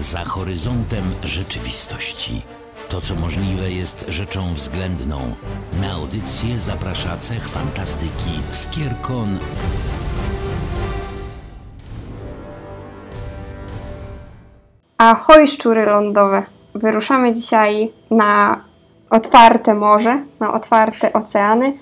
za horyzontem rzeczywistości. To, co możliwe, jest rzeczą względną. Na audycję zaprasza cech fantastyki Skierkon. Ahoj, szczury lądowe! Wyruszamy dzisiaj na otwarte morze, na otwarte oceany,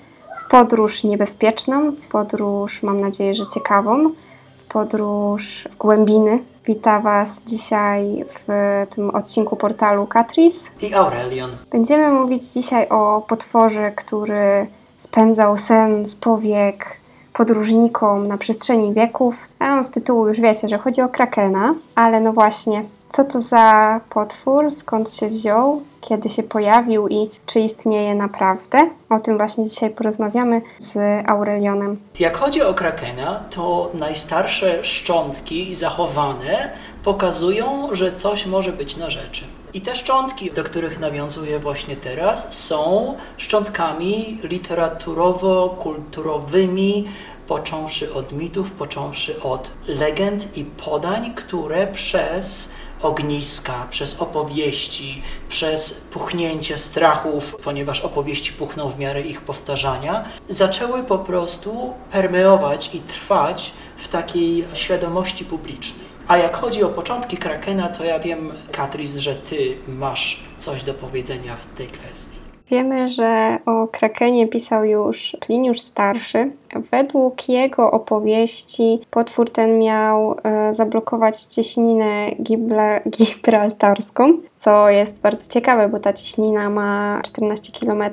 w podróż niebezpieczną, w podróż, mam nadzieję, że ciekawą, w podróż w głębiny. Witam Was dzisiaj w tym odcinku portalu Katriss i Aurelion. Będziemy mówić dzisiaj o potworze, który spędzał sen z powiek podróżnikom na przestrzeni wieków. A z tytułu już wiecie, że chodzi o Krakena, ale no właśnie, co to za potwór, skąd się wziął, kiedy się pojawił i czy istnieje naprawdę? O tym właśnie dzisiaj porozmawiamy z Aurelionem. Jak chodzi o Krakena, to najstarsze szczątki zachowane pokazują, że coś może być na rzeczy. I te szczątki, do których nawiązuję właśnie teraz, są szczątkami literaturowo-kulturowymi, począwszy od mitów, począwszy od legend i podań, które przez ogniska, przez opowieści, przez puchnięcie strachów, ponieważ opowieści puchną w miarę ich powtarzania, zaczęły po prostu permeować i trwać w takiej świadomości publicznej. A jak chodzi o początki Krakena, to ja wiem, Katriss, że Ty masz coś do powiedzenia w tej kwestii. Wiemy, że o Krakenie pisał już Pliniusz Starszy. Według jego opowieści potwór ten miał zablokować cieśninę gibraltarską, co jest bardzo ciekawe, bo ta cieśnina ma 14 km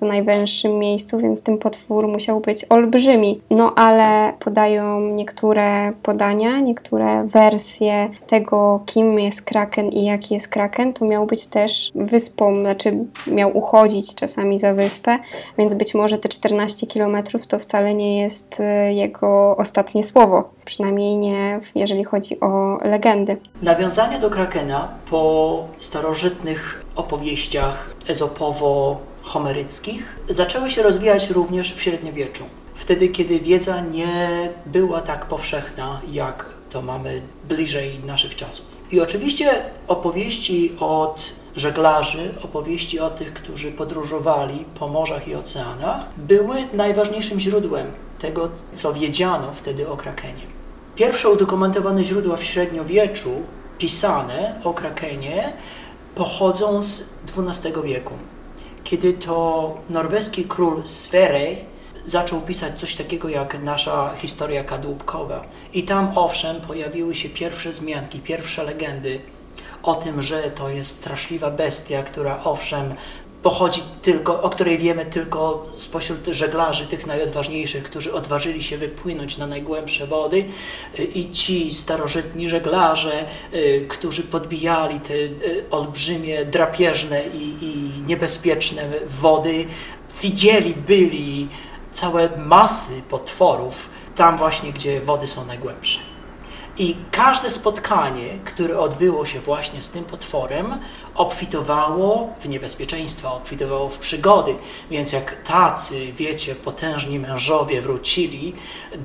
w najwęższym miejscu, więc ten potwór musiał być olbrzymi. No ale podają niektóre podania, niektóre wersje tego, kim jest Kraken i jaki jest Kraken. To miał być też wyspą, znaczy miał uchodzić czasami za wyspę, więc być może te 14 km to wcale nie jest jego ostatnie słowo. Przynajmniej nie, jeżeli chodzi o legendy. Nawiązania do Krakena po starożytnych opowieściach ezopowo-homeryckich zaczęły się rozwijać również w średniowieczu. Wtedy, kiedy wiedza nie była tak powszechna, jak to mamy bliżej naszych czasów. I oczywiście opowieści od żeglarzy, opowieści o tych, którzy podróżowali po morzach i oceanach, były najważniejszym źródłem tego, co wiedziano wtedy o Krakenie. Pierwsze udokumentowane źródła w średniowieczu, pisane o Krakenie, pochodzą z XII wieku, kiedy to norweski król Sverre zaczął pisać coś takiego jak nasza historia kadłubkowa. I tam, owszem, pojawiły się pierwsze wzmianki, pierwsze legendy o tym, że to jest straszliwa bestia, która, owszem, pochodzi tylko, o której wiemy tylko spośród żeglarzy, tych najodważniejszych, którzy odważyli się wypłynąć na najgłębsze wody, i ci starożytni żeglarze, którzy podbijali te olbrzymie, drapieżne i niebezpieczne wody, widzieli, byli całe masy potworów tam właśnie, gdzie wody są najgłębsze. I każde spotkanie, które odbyło się właśnie z tym potworem, obfitowało w niebezpieczeństwa, obfitowało w przygody. Więc jak tacy, wiecie, potężni mężowie wrócili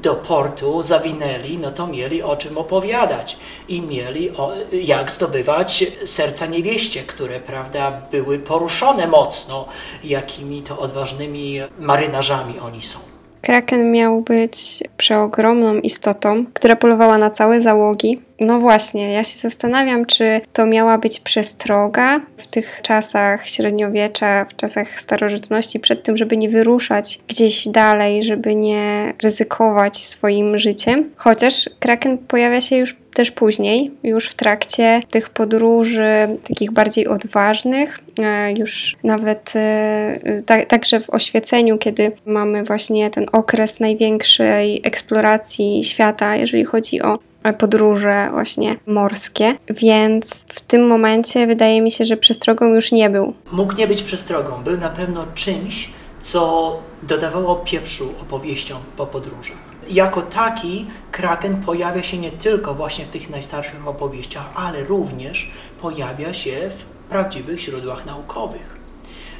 do portu, zawinęli, no to mieli o czym opowiadać. I mieli jak zdobywać serca niewieście, które, prawda, były poruszone mocno, jakimi to odważnymi marynarzami oni są. Kraken miał być przeogromną istotą, która polowała na całe załogi. No właśnie, ja się zastanawiam, czy to miała być przestroga w tych czasach średniowiecza, w czasach starożytności, przed tym, żeby nie wyruszać gdzieś dalej, żeby nie ryzykować swoim życiem. Chociaż Kraken pojawia się już też później, już w trakcie tych podróży takich bardziej odważnych, już nawet także w Oświeceniu, kiedy mamy właśnie ten okres największej eksploracji świata, jeżeli chodzi o podróże właśnie morskie, więc w tym momencie wydaje mi się, że przestrogą już nie był. Mógł nie być przestrogą, był na pewno czymś, co dodawało pieprzu opowieściom po podróżach. Jako taki Kraken pojawia się nie tylko właśnie w tych najstarszych opowieściach, ale również pojawia się w prawdziwych źródłach naukowych.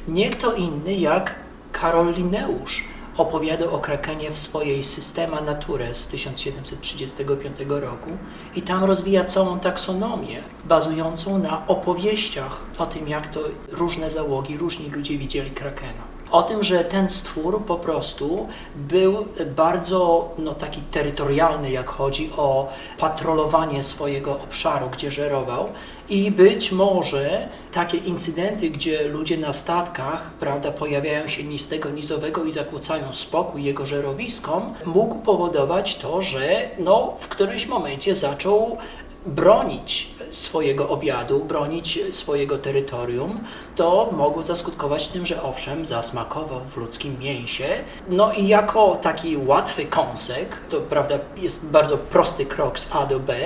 Nie kto inny jak Karol Linneusz opowiadał o Krakenie w swojej Systema Naturae z 1735 roku i tam rozwija całą taksonomię bazującą na opowieściach o tym, jak to różne załogi, różni ludzie widzieli Krakena. O tym, że ten stwór po prostu był bardzo taki terytorialny, jak chodzi o patrolowanie swojego obszaru, gdzie żerował, i być może takie incydenty, gdzie ludzie na statkach, prawda, pojawiają się ni z tego, ni z owego i zakłócają spokój jego żerowiskom, mógł powodować to, że w którymś momencie zaczął bronić swojego obiadu, bronić swojego terytorium, to mogło zaskutkować tym, że owszem, zasmakował w ludzkim mięsie. I jako taki łatwy kąsek, to prawda, jest bardzo prosty krok z A do B,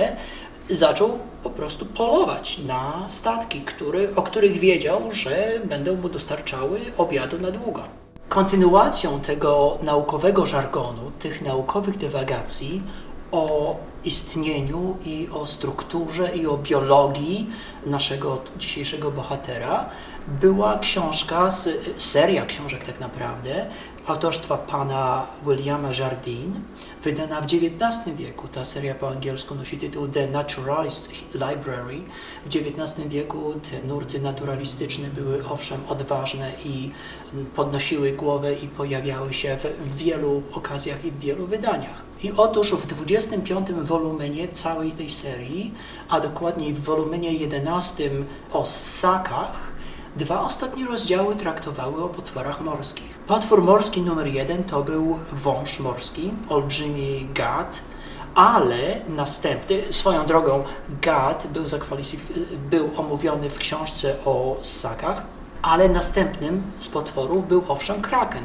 zaczął po prostu polować na statki, o których wiedział, że będą mu dostarczały obiadu na długo. Kontynuacją tego naukowego żargonu, tych naukowych dywagacji o istnieniu i o strukturze i o biologii naszego dzisiejszego bohatera była seria książek tak naprawdę, autorstwa pana Williama Jardine, wydana w XIX wieku. Ta seria po angielsku nosi tytuł The Naturalist Library. W XIX wieku te nurty naturalistyczne były owszem odważne i podnosiły głowę i pojawiały się w wielu okazjach i w wielu wydaniach. I otóż w 25 wolumenie całej tej serii, a dokładniej w wolumenie 11 o ssakach, dwa ostatnie rozdziały traktowały o potworach morskich. Potwór morski numer 1 to był wąż morski, olbrzymi gad, ale następny, swoją drogą gad był omówiony w książce o ssakach, ale następnym z potworów był owszem kraken.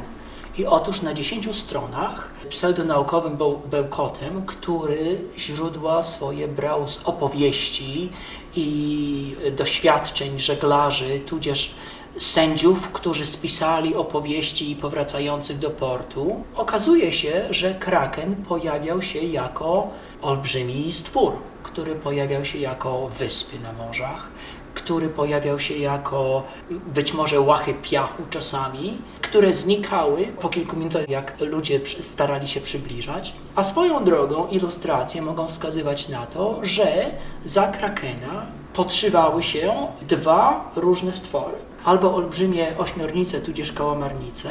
I otóż na 10 stronach pseudonaukowym bełkotem, który źródła swoje brał z opowieści i doświadczeń żeglarzy, tudzież sędziów, którzy spisali opowieści powracających do portu, okazuje się, że kraken pojawiał się jako olbrzymi stwór, który pojawiał się jako wyspy na morzach, który pojawiał się jako być może łachy piachu czasami, które znikały po kilku minutach, jak ludzie starali się przybliżać. A swoją drogą ilustracje mogą wskazywać na to, że za krakena podszywały się dwa różne stwory. Albo olbrzymie ośmiornice, tudzież kałamarnice,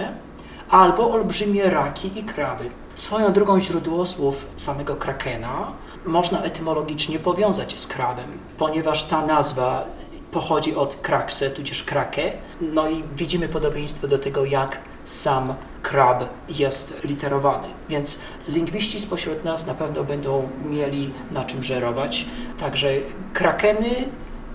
albo olbrzymie raki i kraby. Swoją drogą źródło słów samego krakena można etymologicznie powiązać z krabem, ponieważ ta nazwa pochodzi od krakse, tudzież krake. I widzimy podobieństwo do tego, jak sam krab jest literowany. Więc lingwiści spośród nas na pewno będą mieli na czym żerować. Także krakeny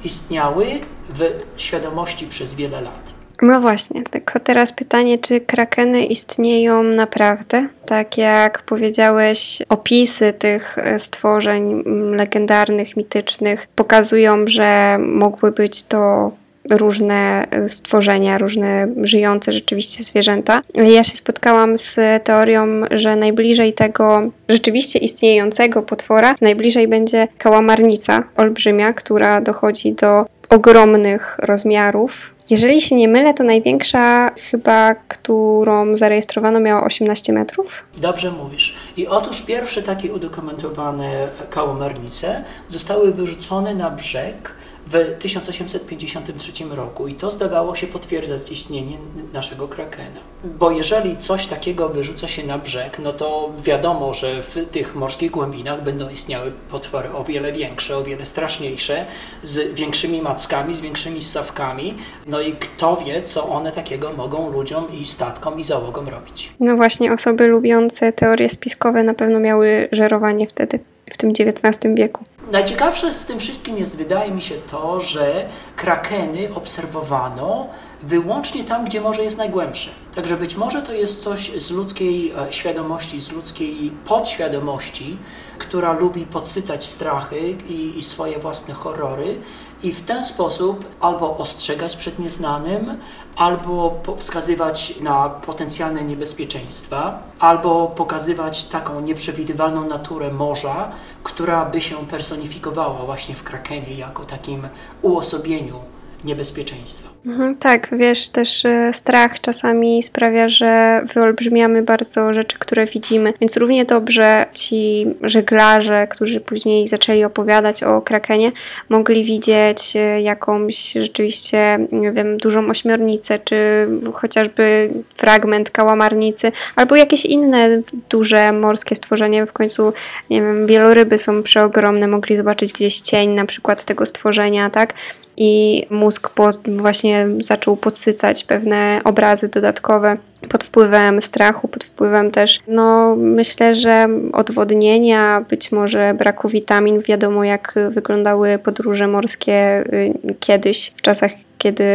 istniały w świadomości przez wiele lat. No właśnie, tylko teraz pytanie, czy krakeny istnieją naprawdę? Tak jak powiedziałeś, opisy tych stworzeń legendarnych, mitycznych pokazują, że mogły być to różne stworzenia, różne żyjące rzeczywiście zwierzęta. Ja się spotkałam z teorią, że najbliżej tego rzeczywiście istniejącego potwora, najbliżej będzie kałamarnica olbrzymia, która dochodzi do ogromnych rozmiarów. Jeżeli się nie mylę, to największa chyba, którą zarejestrowano, miała 18 metrów. Dobrze mówisz. I otóż pierwsze takie udokumentowane kałamarnice zostały wyrzucone na brzeg w 1853 roku i to zdawało się potwierdzać istnienie naszego krakena. Bo jeżeli coś takiego wyrzuca się na brzeg, to wiadomo, że w tych morskich głębinach będą istniały potwory o wiele większe, o wiele straszniejsze, z większymi mackami, z większymi ssawkami. I kto wie, co one takiego mogą ludziom i statkom i załogom robić. Właśnie, osoby lubiące teorie spiskowe na pewno miały żerowanie wtedy, w tym XIX wieku. Najciekawsze w tym wszystkim jest, wydaje mi się, to, że krakeny obserwowano wyłącznie tam, gdzie morze jest najgłębsze. Także być może to jest coś z ludzkiej świadomości, z ludzkiej podświadomości, która lubi podsycać strachy i swoje własne horrory i w ten sposób albo ostrzegać przed nieznanym, albo wskazywać na potencjalne niebezpieczeństwa, albo pokazywać taką nieprzewidywalną naturę morza, która by się personifikowała właśnie w krakenie jako takim uosobieniu niebezpieczeństwa. Mhm, tak, wiesz, też strach czasami sprawia, że wyolbrzymiamy bardzo rzeczy, które widzimy, więc równie dobrze ci żeglarze, którzy później zaczęli opowiadać o Krakenie, mogli widzieć jakąś rzeczywiście, nie wiem, dużą ośmiornicę, czy chociażby fragment kałamarnicy, albo jakieś inne duże morskie stworzenie. W końcu, nie wiem, wieloryby są przeogromne, mogli zobaczyć gdzieś cień na przykład tego stworzenia, tak? I mózg właśnie zaczął podsycać pewne obrazy dodatkowe pod wpływem strachu, pod wpływem też, myślę, że odwodnienia, być może braku witamin. Wiadomo, jak wyglądały podróże morskie kiedyś, w czasach, kiedy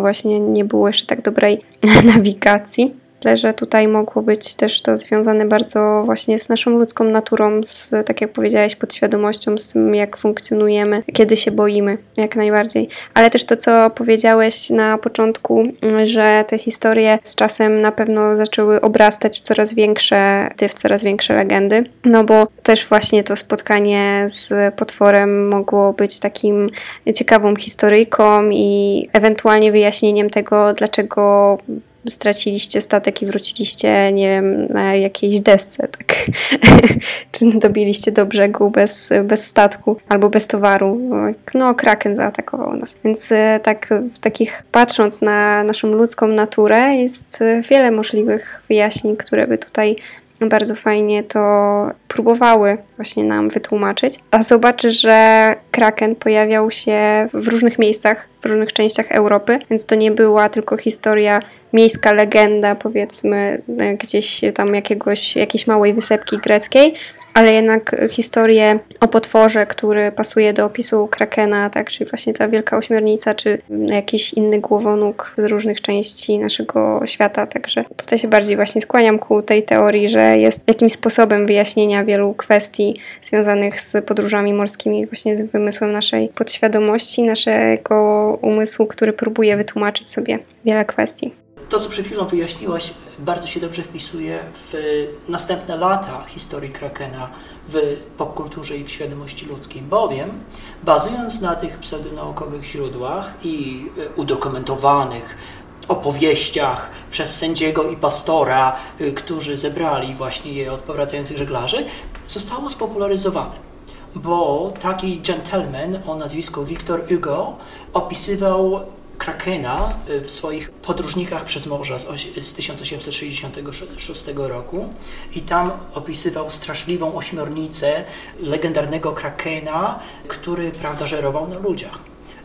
właśnie nie było jeszcze tak dobrej nawigacji. Myślę, że tutaj mogło być też to związane bardzo właśnie z naszą ludzką naturą, z, tak jak powiedziałaś, podświadomością, z tym, jak funkcjonujemy, kiedy się boimy, jak najbardziej. Ale też to, co powiedziałeś na początku, że te historie z czasem na pewno zaczęły obrastać w coraz większe mity, w coraz większe legendy, bo też właśnie to spotkanie z potworem mogło być takim ciekawą historyjką i ewentualnie wyjaśnieniem tego, dlaczego straciliście statek i wróciliście, nie wiem, na jakiejś desce, tak? Czy dobiliście do brzegu bez statku albo bez towaru. Kraken zaatakował nas. Więc tak, w takich, patrząc na naszą ludzką naturę, jest wiele możliwych wyjaśnień, które by tutaj bardzo fajnie to próbowały właśnie nam wytłumaczyć. A zobaczysz, że Kraken pojawiał się w różnych miejscach, w różnych częściach Europy, więc to nie była tylko historia, miejska legenda, powiedzmy, gdzieś tam jakiejś małej wysepki greckiej, ale jednak historię o potworze, który pasuje do opisu Krakena, tak, czyli właśnie ta wielka ośmiornica, czy jakiś inny głowonóg z różnych części naszego świata, także tutaj się bardziej właśnie skłaniam ku tej teorii, że jest jakimś sposobem wyjaśnienia wielu kwestii związanych z podróżami morskimi, właśnie z wymysłem naszej podświadomości, naszego umysłu, który próbuje wytłumaczyć sobie wiele kwestii. To, co przed chwilą wyjaśniłaś, bardzo się dobrze wpisuje w następne lata historii Krakena w popkulturze i w świadomości ludzkiej, bowiem bazując na tych pseudonaukowych źródłach i udokumentowanych opowieściach przez sędziego i pastora, którzy zebrali właśnie je od powracających żeglarzy, zostało spopularyzowane. Bo taki gentleman o nazwisku Victor Hugo opisywał Krakena w swoich podróżnikach przez morza z 1866 roku i tam opisywał straszliwą ośmiornicę legendarnego Krakena, który, prawda, żerował na ludziach.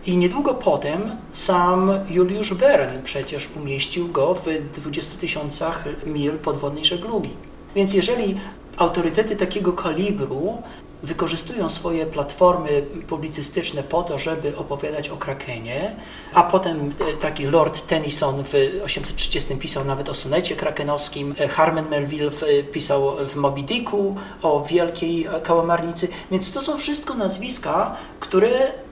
I niedługo potem sam Juliusz Verne przecież umieścił go w 20 000 mil podwodnej żeglugi. Więc jeżeli autorytety takiego kalibru wykorzystują swoje platformy publicystyczne po to, żeby opowiadać o Krakenie, a potem taki Lord Tennyson w 1830 pisał nawet o sonecie krakenowskim, Herman Melville pisał w Moby Dicku o wielkiej kałamarnicy, więc to są wszystko nazwiska, które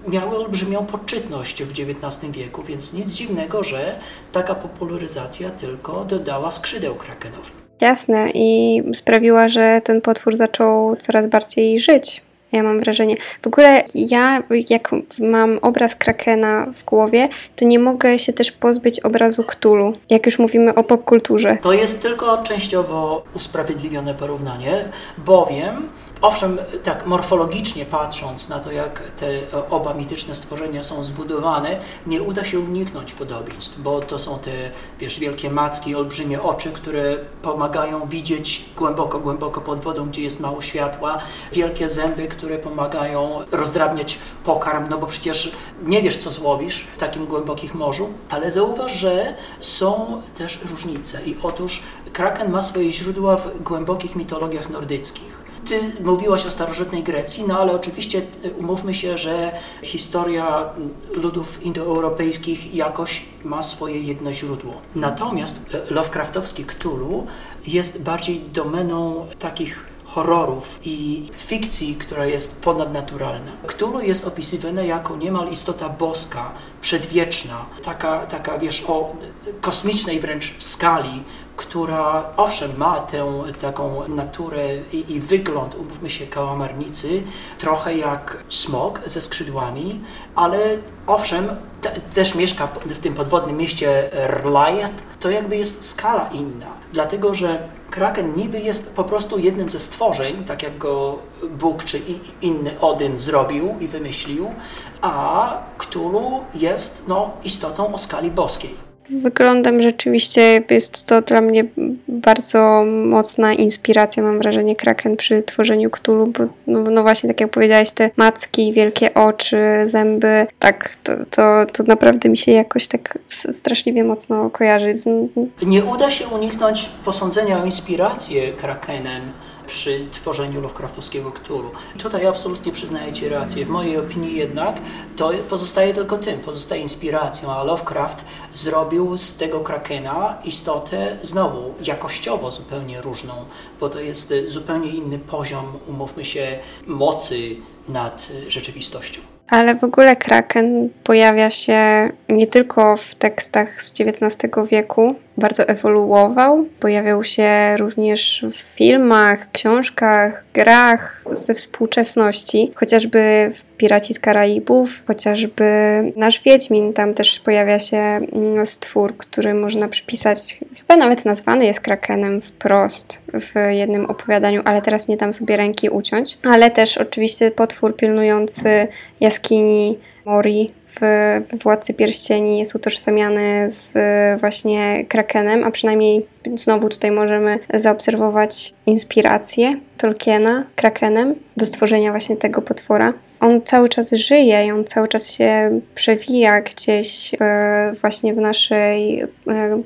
miały olbrzymią poczytność w XIX wieku, więc nic dziwnego, że taka popularyzacja tylko dodała skrzydeł Krakenowi. Jasne, i sprawiła, że ten potwór zaczął coraz bardziej żyć. Ja mam wrażenie. W ogóle jak mam obraz Krakena w głowie, to nie mogę się też pozbyć obrazu Cthulhu, jak już mówimy o popkulturze. To jest tylko częściowo usprawiedliwione porównanie, bowiem, owszem, tak morfologicznie patrząc na to, jak te oba mityczne stworzenia są zbudowane, nie uda się uniknąć podobieństw, bo to są te, wielkie macki, olbrzymie oczy, które pomagają widzieć głęboko, głęboko pod wodą, gdzie jest mało światła, wielkie zęby, które pomagają rozdrabniać pokarm, bo przecież nie wiesz, co złowisz w takim głębokich morzu, ale zauważ, że są też różnice. I otóż Kraken ma swoje źródła w głębokich mitologiach nordyckich. Ty mówiłaś o starożytnej Grecji, ale oczywiście umówmy się, że historia ludów indoeuropejskich jakoś ma swoje jedno źródło. Natomiast Lovecraftowski Cthulhu jest bardziej domeną takich horrorów i fikcji, która jest ponadnaturalna. Cthulhu jest opisywane jako niemal istota boska, przedwieczna, taka o kosmicznej wręcz skali, która owszem ma tę taką naturę i wygląd, umówmy się, kałamarnicy, trochę jak smok ze skrzydłami, ale owszem, też mieszka w tym podwodnym mieście R'lyeh, to jakby jest skala inna, dlatego że Kraken niby jest po prostu jednym ze stworzeń, tak jak go Bóg czy inny Odyn zrobił i wymyślił, a Cthulhu jest istotą o skali boskiej. Wyglądem rzeczywiście jest to dla mnie bardzo mocna inspiracja, mam wrażenie, Kraken przy tworzeniu Cthulhu, bo właśnie tak jak powiedziałaś, te macki, wielkie oczy, zęby, tak, to naprawdę mi się jakoś tak straszliwie mocno kojarzy. Nie uda się uniknąć posądzenia o inspirację Krakenem przy tworzeniu Lovecraftowskiego Cthulhu. Tutaj absolutnie przyznaję Ci rację. W mojej opinii jednak to pozostaje tylko tym, pozostaje inspiracją, a Lovecraft zrobił z tego Krakena istotę znowu jakościowo zupełnie różną, bo to jest zupełnie inny poziom, umówmy się, mocy nad rzeczywistością. Ale w ogóle Kraken pojawia się nie tylko w tekstach z XIX wieku, bardzo ewoluował, pojawiał się również w filmach, książkach, grach ze współczesności, chociażby w Piraci z Karaibów, chociażby nasz Wiedźmin, tam też pojawia się stwór, który można przypisać, chyba nawet nazwany jest Krakenem wprost w jednym opowiadaniu, ale teraz nie dam sobie ręki uciąć, ale też oczywiście potwór pilnujący jaskini Mori w Władcy Pierścieni jest utożsamiany z właśnie Krakenem, a przynajmniej znowu tutaj możemy zaobserwować inspirację Tolkiena Krakenem do stworzenia właśnie tego potwora. On cały czas żyje i on cały czas się przewija gdzieś właśnie w naszej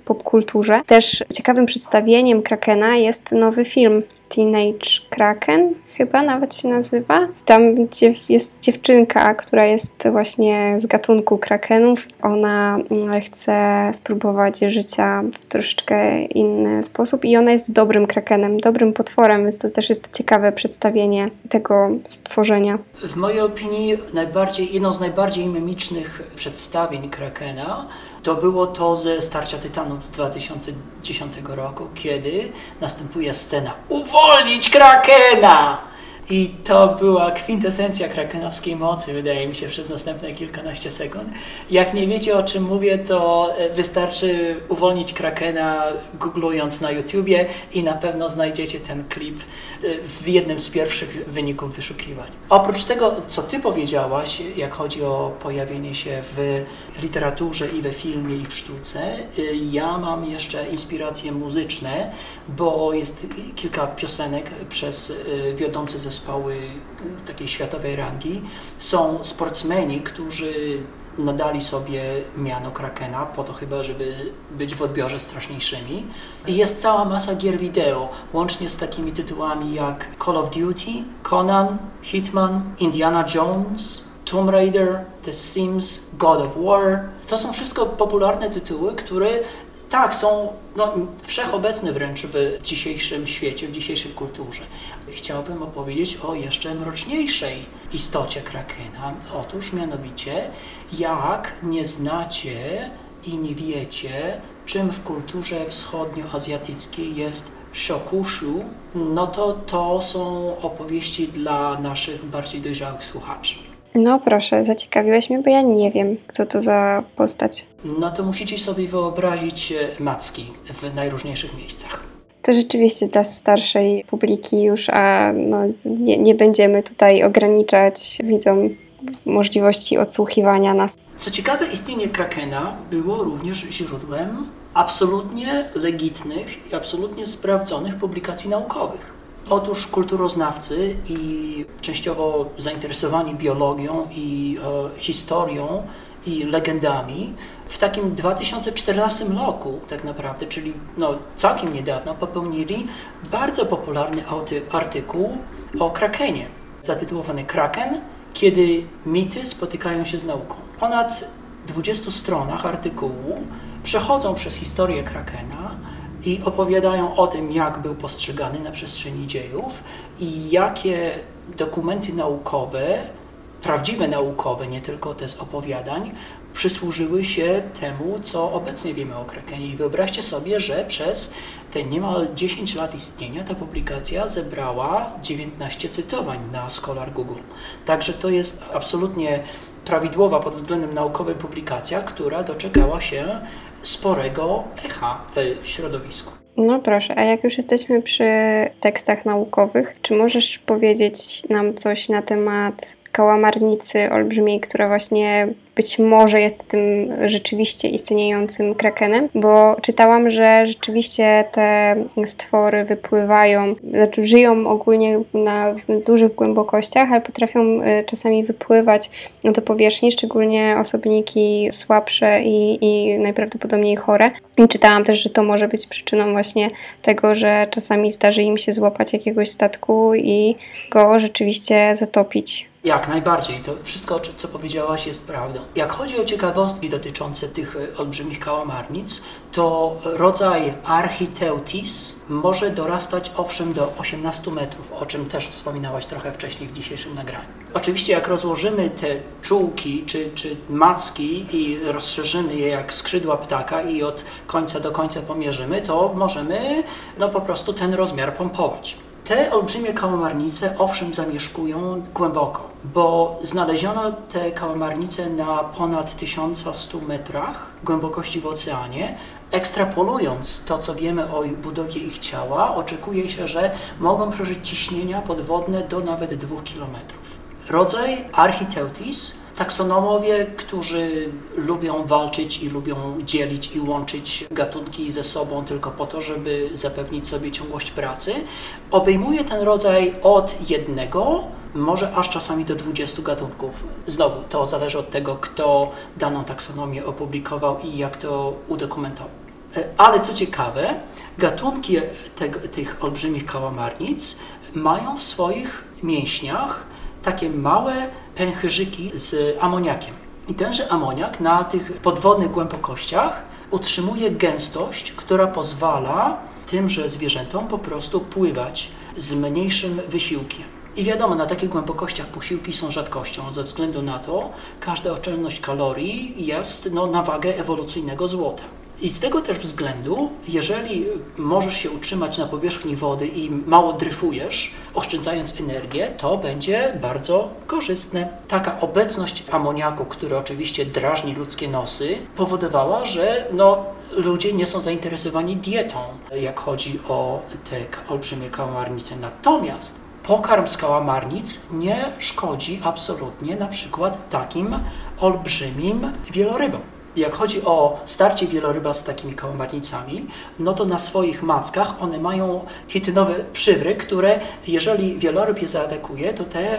popkulturze. Też ciekawym przedstawieniem Krakena jest nowy film Teenage Kraken, chyba nawet się nazywa. Tam jest dziewczynka, która jest właśnie z gatunku krakenów. Ona chce spróbować życia w troszeczkę inny sposób i ona jest dobrym krakenem, dobrym potworem, więc to też jest ciekawe przedstawienie tego stworzenia. W mojej opinii jedną z najbardziej memicznych przedstawień Krakena to było to ze Starcia Tytanów z 2010 roku, kiedy następuje scena uwolnić Krakena! I to była kwintesencja krakenowskiej mocy, wydaje mi się, przez następne kilkanaście sekund. Jak nie wiecie, o czym mówię, to wystarczy uwolnić Krakena googlując na YouTubie i na pewno znajdziecie ten klip w jednym z pierwszych wyników wyszukiwań. Oprócz tego, co Ty powiedziałaś, jak chodzi o pojawienie się w literaturze i we filmie i w sztuce, ja mam jeszcze inspiracje muzyczne, bo jest kilka piosenek przez wiodące zespoły takiej światowej rangi. Są sportsmeni, którzy nadali sobie miano Krakena po to chyba, żeby być w odbiorze straszniejszymi. I jest cała masa gier wideo, łącznie z takimi tytułami jak Call of Duty, Conan, Hitman, Indiana Jones, Tomb Raider, The Sims, God of War. To są wszystko popularne tytuły, które tak, są wszechobecne wręcz w dzisiejszym świecie, w dzisiejszej kulturze. Chciałbym opowiedzieć o jeszcze mroczniejszej istocie Krakena. Otóż mianowicie, jak nie znacie i nie wiecie, czym w kulturze wschodnioazjatyckiej jest shokushu, to są opowieści dla naszych bardziej dojrzałych słuchaczy. No proszę, zaciekawiłeś mnie, bo ja nie wiem, co to za postać. To musicie sobie wyobrazić macki w najróżniejszych miejscach. To rzeczywiście dla starszej publiki już, a nie będziemy tutaj ograniczać widzom możliwości odsłuchiwania nas. Co ciekawe, istnienie Krakena było również źródłem absolutnie legitnych i absolutnie sprawdzonych publikacji naukowych. Otóż kulturoznawcy i częściowo zainteresowani biologią i historią i legendami w takim 2014 roku tak naprawdę, czyli całkiem niedawno, popełnili bardzo popularny artykuł o Krakenie, zatytułowany Kraken, kiedy mity spotykają się z nauką. Ponad 20 stronach artykułu przechodzą przez historię Krakena i opowiadają o tym, jak był postrzegany na przestrzeni dziejów i jakie dokumenty naukowe, prawdziwe naukowe, nie tylko te z opowiadań, przysłużyły się temu, co obecnie wiemy o Krakenie. I wyobraźcie sobie, że przez te niemal 10 lat istnienia ta publikacja zebrała 19 cytowań na Scholar Google. Także to jest absolutnie prawidłowa pod względem naukowym publikacja, która doczekała się sporego echa w środowisku. No proszę, a jak już jesteśmy przy tekstach naukowych, czy możesz powiedzieć nam coś na temat kałamarnicy olbrzymiej, która właśnie być może jest tym rzeczywiście istniejącym krakenem, bo czytałam, że rzeczywiście te stwory wypływają, znaczy żyją ogólnie na dużych głębokościach, ale potrafią czasami wypływać do powierzchni, szczególnie osobniki słabsze i najprawdopodobniej chore. I czytałam też, że to może być przyczyną właśnie tego, że czasami zdarzy im się złapać jakiegoś statku i go rzeczywiście zatopić. Jak najbardziej. To wszystko, co powiedziałaś, jest prawdą. Jak chodzi o ciekawostki dotyczące tych olbrzymich kałamarnic, to rodzaj Architeuthis może dorastać owszem do 18 metrów, o czym też wspominałaś trochę wcześniej w dzisiejszym nagraniu. Oczywiście jak rozłożymy te czułki czy macki i rozszerzymy je jak skrzydła ptaka i od końca do końca pomierzymy, to możemy po prostu ten rozmiar pompować. Te olbrzymie kałamarnice owszem zamieszkują głęboko, bo znaleziono te kałamarnice na ponad 1100 metrach głębokości w oceanie. Ekstrapolując to, co wiemy o budowie ich ciała, oczekuje się, że mogą przeżyć ciśnienia podwodne do nawet 2 km. Rodzaj Architeuthis. Taksonomowie, którzy lubią walczyć i lubią dzielić i łączyć gatunki ze sobą tylko po to, żeby zapewnić sobie ciągłość pracy, obejmuje ten rodzaj od 1, może aż czasami do 20 gatunków. Znowu, to zależy od tego, kto daną taksonomię opublikował i jak to udokumentował. Ale co ciekawe, gatunki tych olbrzymich kałamarnic mają w swoich mięśniach takie małe pęcherzyki z amoniakiem. I tenże amoniak na tych podwodnych głębokościach utrzymuje gęstość, która pozwala tymże zwierzętom po prostu pływać z mniejszym wysiłkiem. I wiadomo, na takich głębokościach posiłki są rzadkością, ze względu na to każda oszczędność kalorii jest na wagę ewolucyjnego złota. I z tego też względu, jeżeli możesz się utrzymać na powierzchni wody i mało dryfujesz, oszczędzając energię, to będzie bardzo korzystne. Taka obecność amoniaku, który oczywiście drażni ludzkie nosy, powodowała, że ludzie nie są zainteresowani dietą, jak chodzi o te olbrzymie kałamarnice. Natomiast pokarm z kałamarnic nie szkodzi absolutnie na przykład takim olbrzymim wielorybom. Jak chodzi o starcie wieloryba z takimi kałamarnicami, to na swoich mackach one mają chitynowe przywry, które jeżeli wieloryb je zaatakuje, to te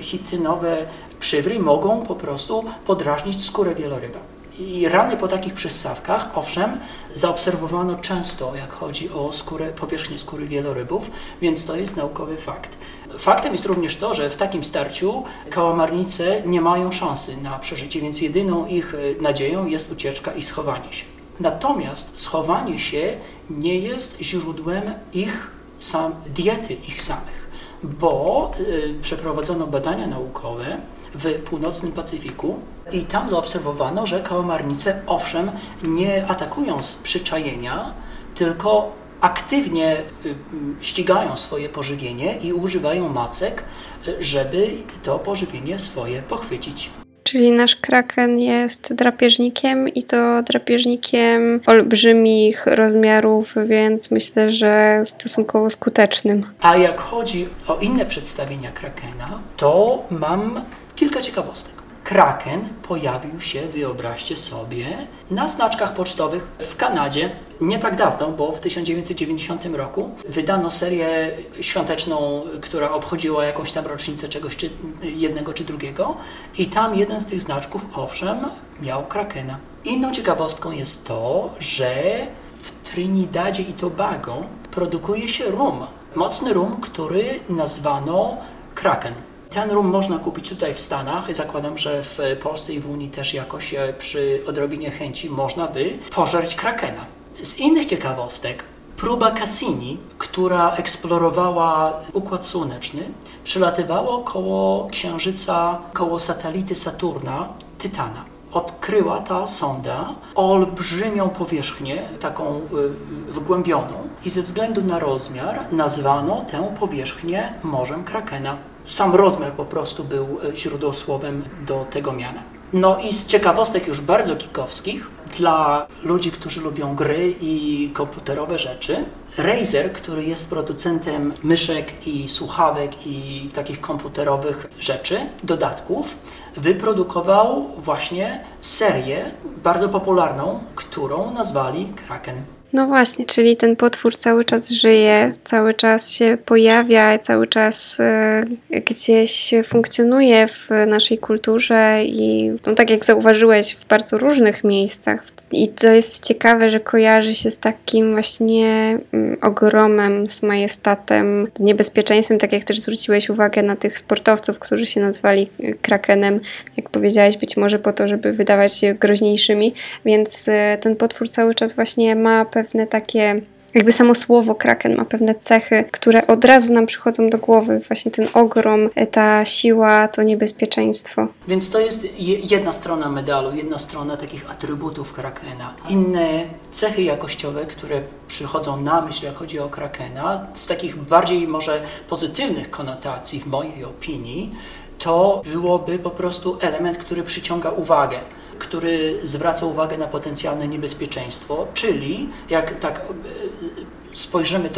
chitynowe przywry mogą po prostu podrażnić skórę wieloryba. I rany po takich przystawkach, owszem, zaobserwowano często, jak chodzi o powierzchnię skóry wielorybów, więc to jest naukowy fakt. Faktem jest również to, że w takim starciu kałamarnice nie mają szansy na przeżycie, więc jedyną ich nadzieją jest ucieczka i schowanie się. Natomiast schowanie się nie jest źródłem diety ich samych, bo przeprowadzono badania naukowe w północnym Pacyfiku i tam zaobserwowano, że kałamarnice owszem nie atakują z przyczajenia, tylko aktywnie ścigają swoje pożywienie i używają macek, żeby to pożywienie swoje pochwycić. Czyli nasz kraken jest drapieżnikiem i to drapieżnikiem olbrzymich rozmiarów, więc myślę, że stosunkowo skutecznym. A jak chodzi o inne przedstawienia krakena, to mam kilka ciekawostek. Kraken pojawił się, wyobraźcie sobie, na znaczkach pocztowych w Kanadzie nie tak dawno, bo w 1990 roku wydano serię świąteczną, która obchodziła jakąś tam rocznicę czegoś czy jednego czy drugiego i tam jeden z tych znaczków, owszem, miał krakena. Inną ciekawostką jest to, że w Trinidadzie i Tobago produkuje się rum, mocny rum, który nazwano kraken. Ten rum można kupić tutaj w Stanach. Zakładam, że w Polsce i w Unii też jakoś przy odrobinie chęci można by pożreć krakena. Z innych ciekawostek, próba Cassini, która eksplorowała Układ Słoneczny, przylatywała koło Księżyca, koło satelity Saturna, Tytana. odkryła ta sonda olbrzymią powierzchnię, taką wgłębioną, i ze względu na rozmiar nazwano tę powierzchnię Morzem Krakena. Sam rozmiar po prostu był źródłosłowem do tego miana. No i z ciekawostek już bardzo geekowskich, dla ludzi, którzy lubią gry i komputerowe rzeczy, Razer, który jest producentem myszek i słuchawek i takich komputerowych rzeczy, dodatków, wyprodukował właśnie serię bardzo popularną, którą nazwali Kraken. No właśnie, czyli ten potwór cały czas żyje, cały czas się pojawia, cały czas gdzieś funkcjonuje w naszej kulturze i no, tak jak zauważyłeś, w bardzo różnych miejscach. I to jest ciekawe, że kojarzy się z takim właśnie ogromem, z majestatem, z niebezpieczeństwem, tak jak też zwróciłeś uwagę na tych sportowców, którzy się nazwali krakenem, jak powiedziałeś, być może po to, żeby wydawać się groźniejszymi, więc ten potwór cały czas właśnie ma pewne takie, jakby samo słowo kraken ma pewne cechy, które od razu nam przychodzą do głowy. Właśnie ten ogrom, ta siła, to niebezpieczeństwo. Więc to jest jedna strona medalu, jedna strona takich atrybutów krakena. Inne cechy jakościowe, które przychodzą na myśl, jak chodzi o krakena, z takich bardziej może pozytywnych konotacji, w mojej opinii, to byłoby po prostu element, który przyciąga uwagę, który zwraca uwagę na potencjalne niebezpieczeństwo, czyli jak tak spojrzymy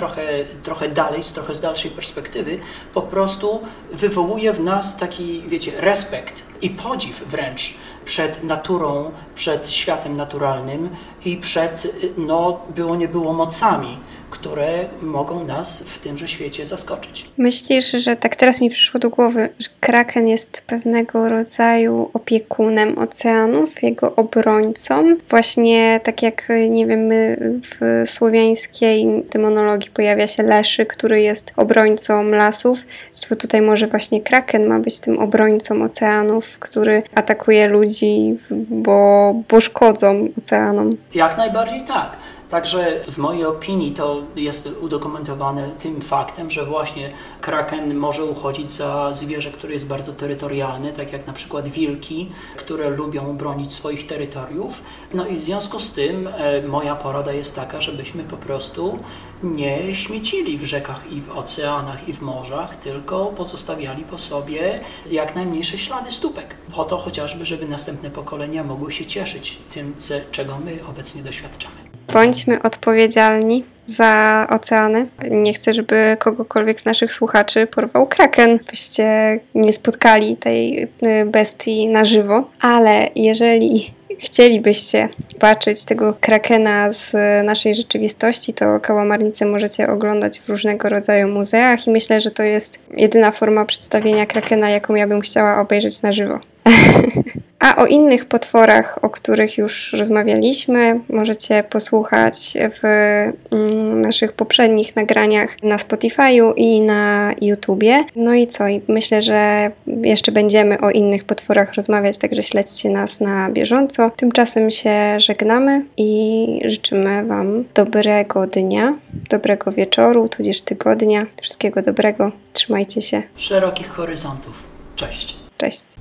trochę dalej, trochę z dalszej perspektywy, po prostu wywołuje w nas taki, wiecie, respekt i podziw wręcz przed naturą, przed światem naturalnym i przed, no, było nie było mocami, które mogą nas w tymże świecie zaskoczyć. Myślisz, że tak teraz mi przyszło do głowy, że kraken jest pewnego rodzaju opiekunem oceanów, jego obrońcą? Właśnie tak jak, nie wiem, my w słowiańskiej demonologii pojawia się Leszy, który jest obrońcą lasów. To tutaj może właśnie kraken ma być tym obrońcą oceanów, który atakuje ludzi, bo szkodzą oceanom. Jak najbardziej tak. Także w mojej opinii to jest udokumentowane tym faktem, że właśnie kraken może uchodzić za zwierzę, które jest bardzo terytorialne, tak jak na przykład wilki, które lubią bronić swoich terytoriów. No i w związku z tym moja porada jest taka, żebyśmy po prostu nie śmiecili w rzekach i w oceanach i w morzach, tylko pozostawiali po sobie jak najmniejsze ślady stópek. Po to chociażby, żeby następne pokolenia mogły się cieszyć tym, czego my obecnie doświadczamy. Bądźmy odpowiedzialni za oceany. Nie chcę, żeby kogokolwiek z naszych słuchaczy porwał kraken, byście nie spotkali tej bestii na żywo. Ale jeżeli chcielibyście zobaczyć tego krakena z naszej rzeczywistości, to kałamarnicę możecie oglądać w różnego rodzaju muzeach i myślę, że to jest jedyna forma przedstawienia krakena, jaką ja bym chciała obejrzeć na żywo. A o innych potworach, o których już rozmawialiśmy, możecie posłuchać w naszych poprzednich nagraniach na Spotify'u i na YouTubie. No i co? Myślę, że jeszcze będziemy o innych potworach rozmawiać, także śledźcie nas na bieżąco. Tymczasem się żegnamy i życzymy Wam dobrego dnia, dobrego wieczoru, tudzież tygodnia. Wszystkiego dobrego. Trzymajcie się. Szerokich horyzontów. Cześć. Cześć.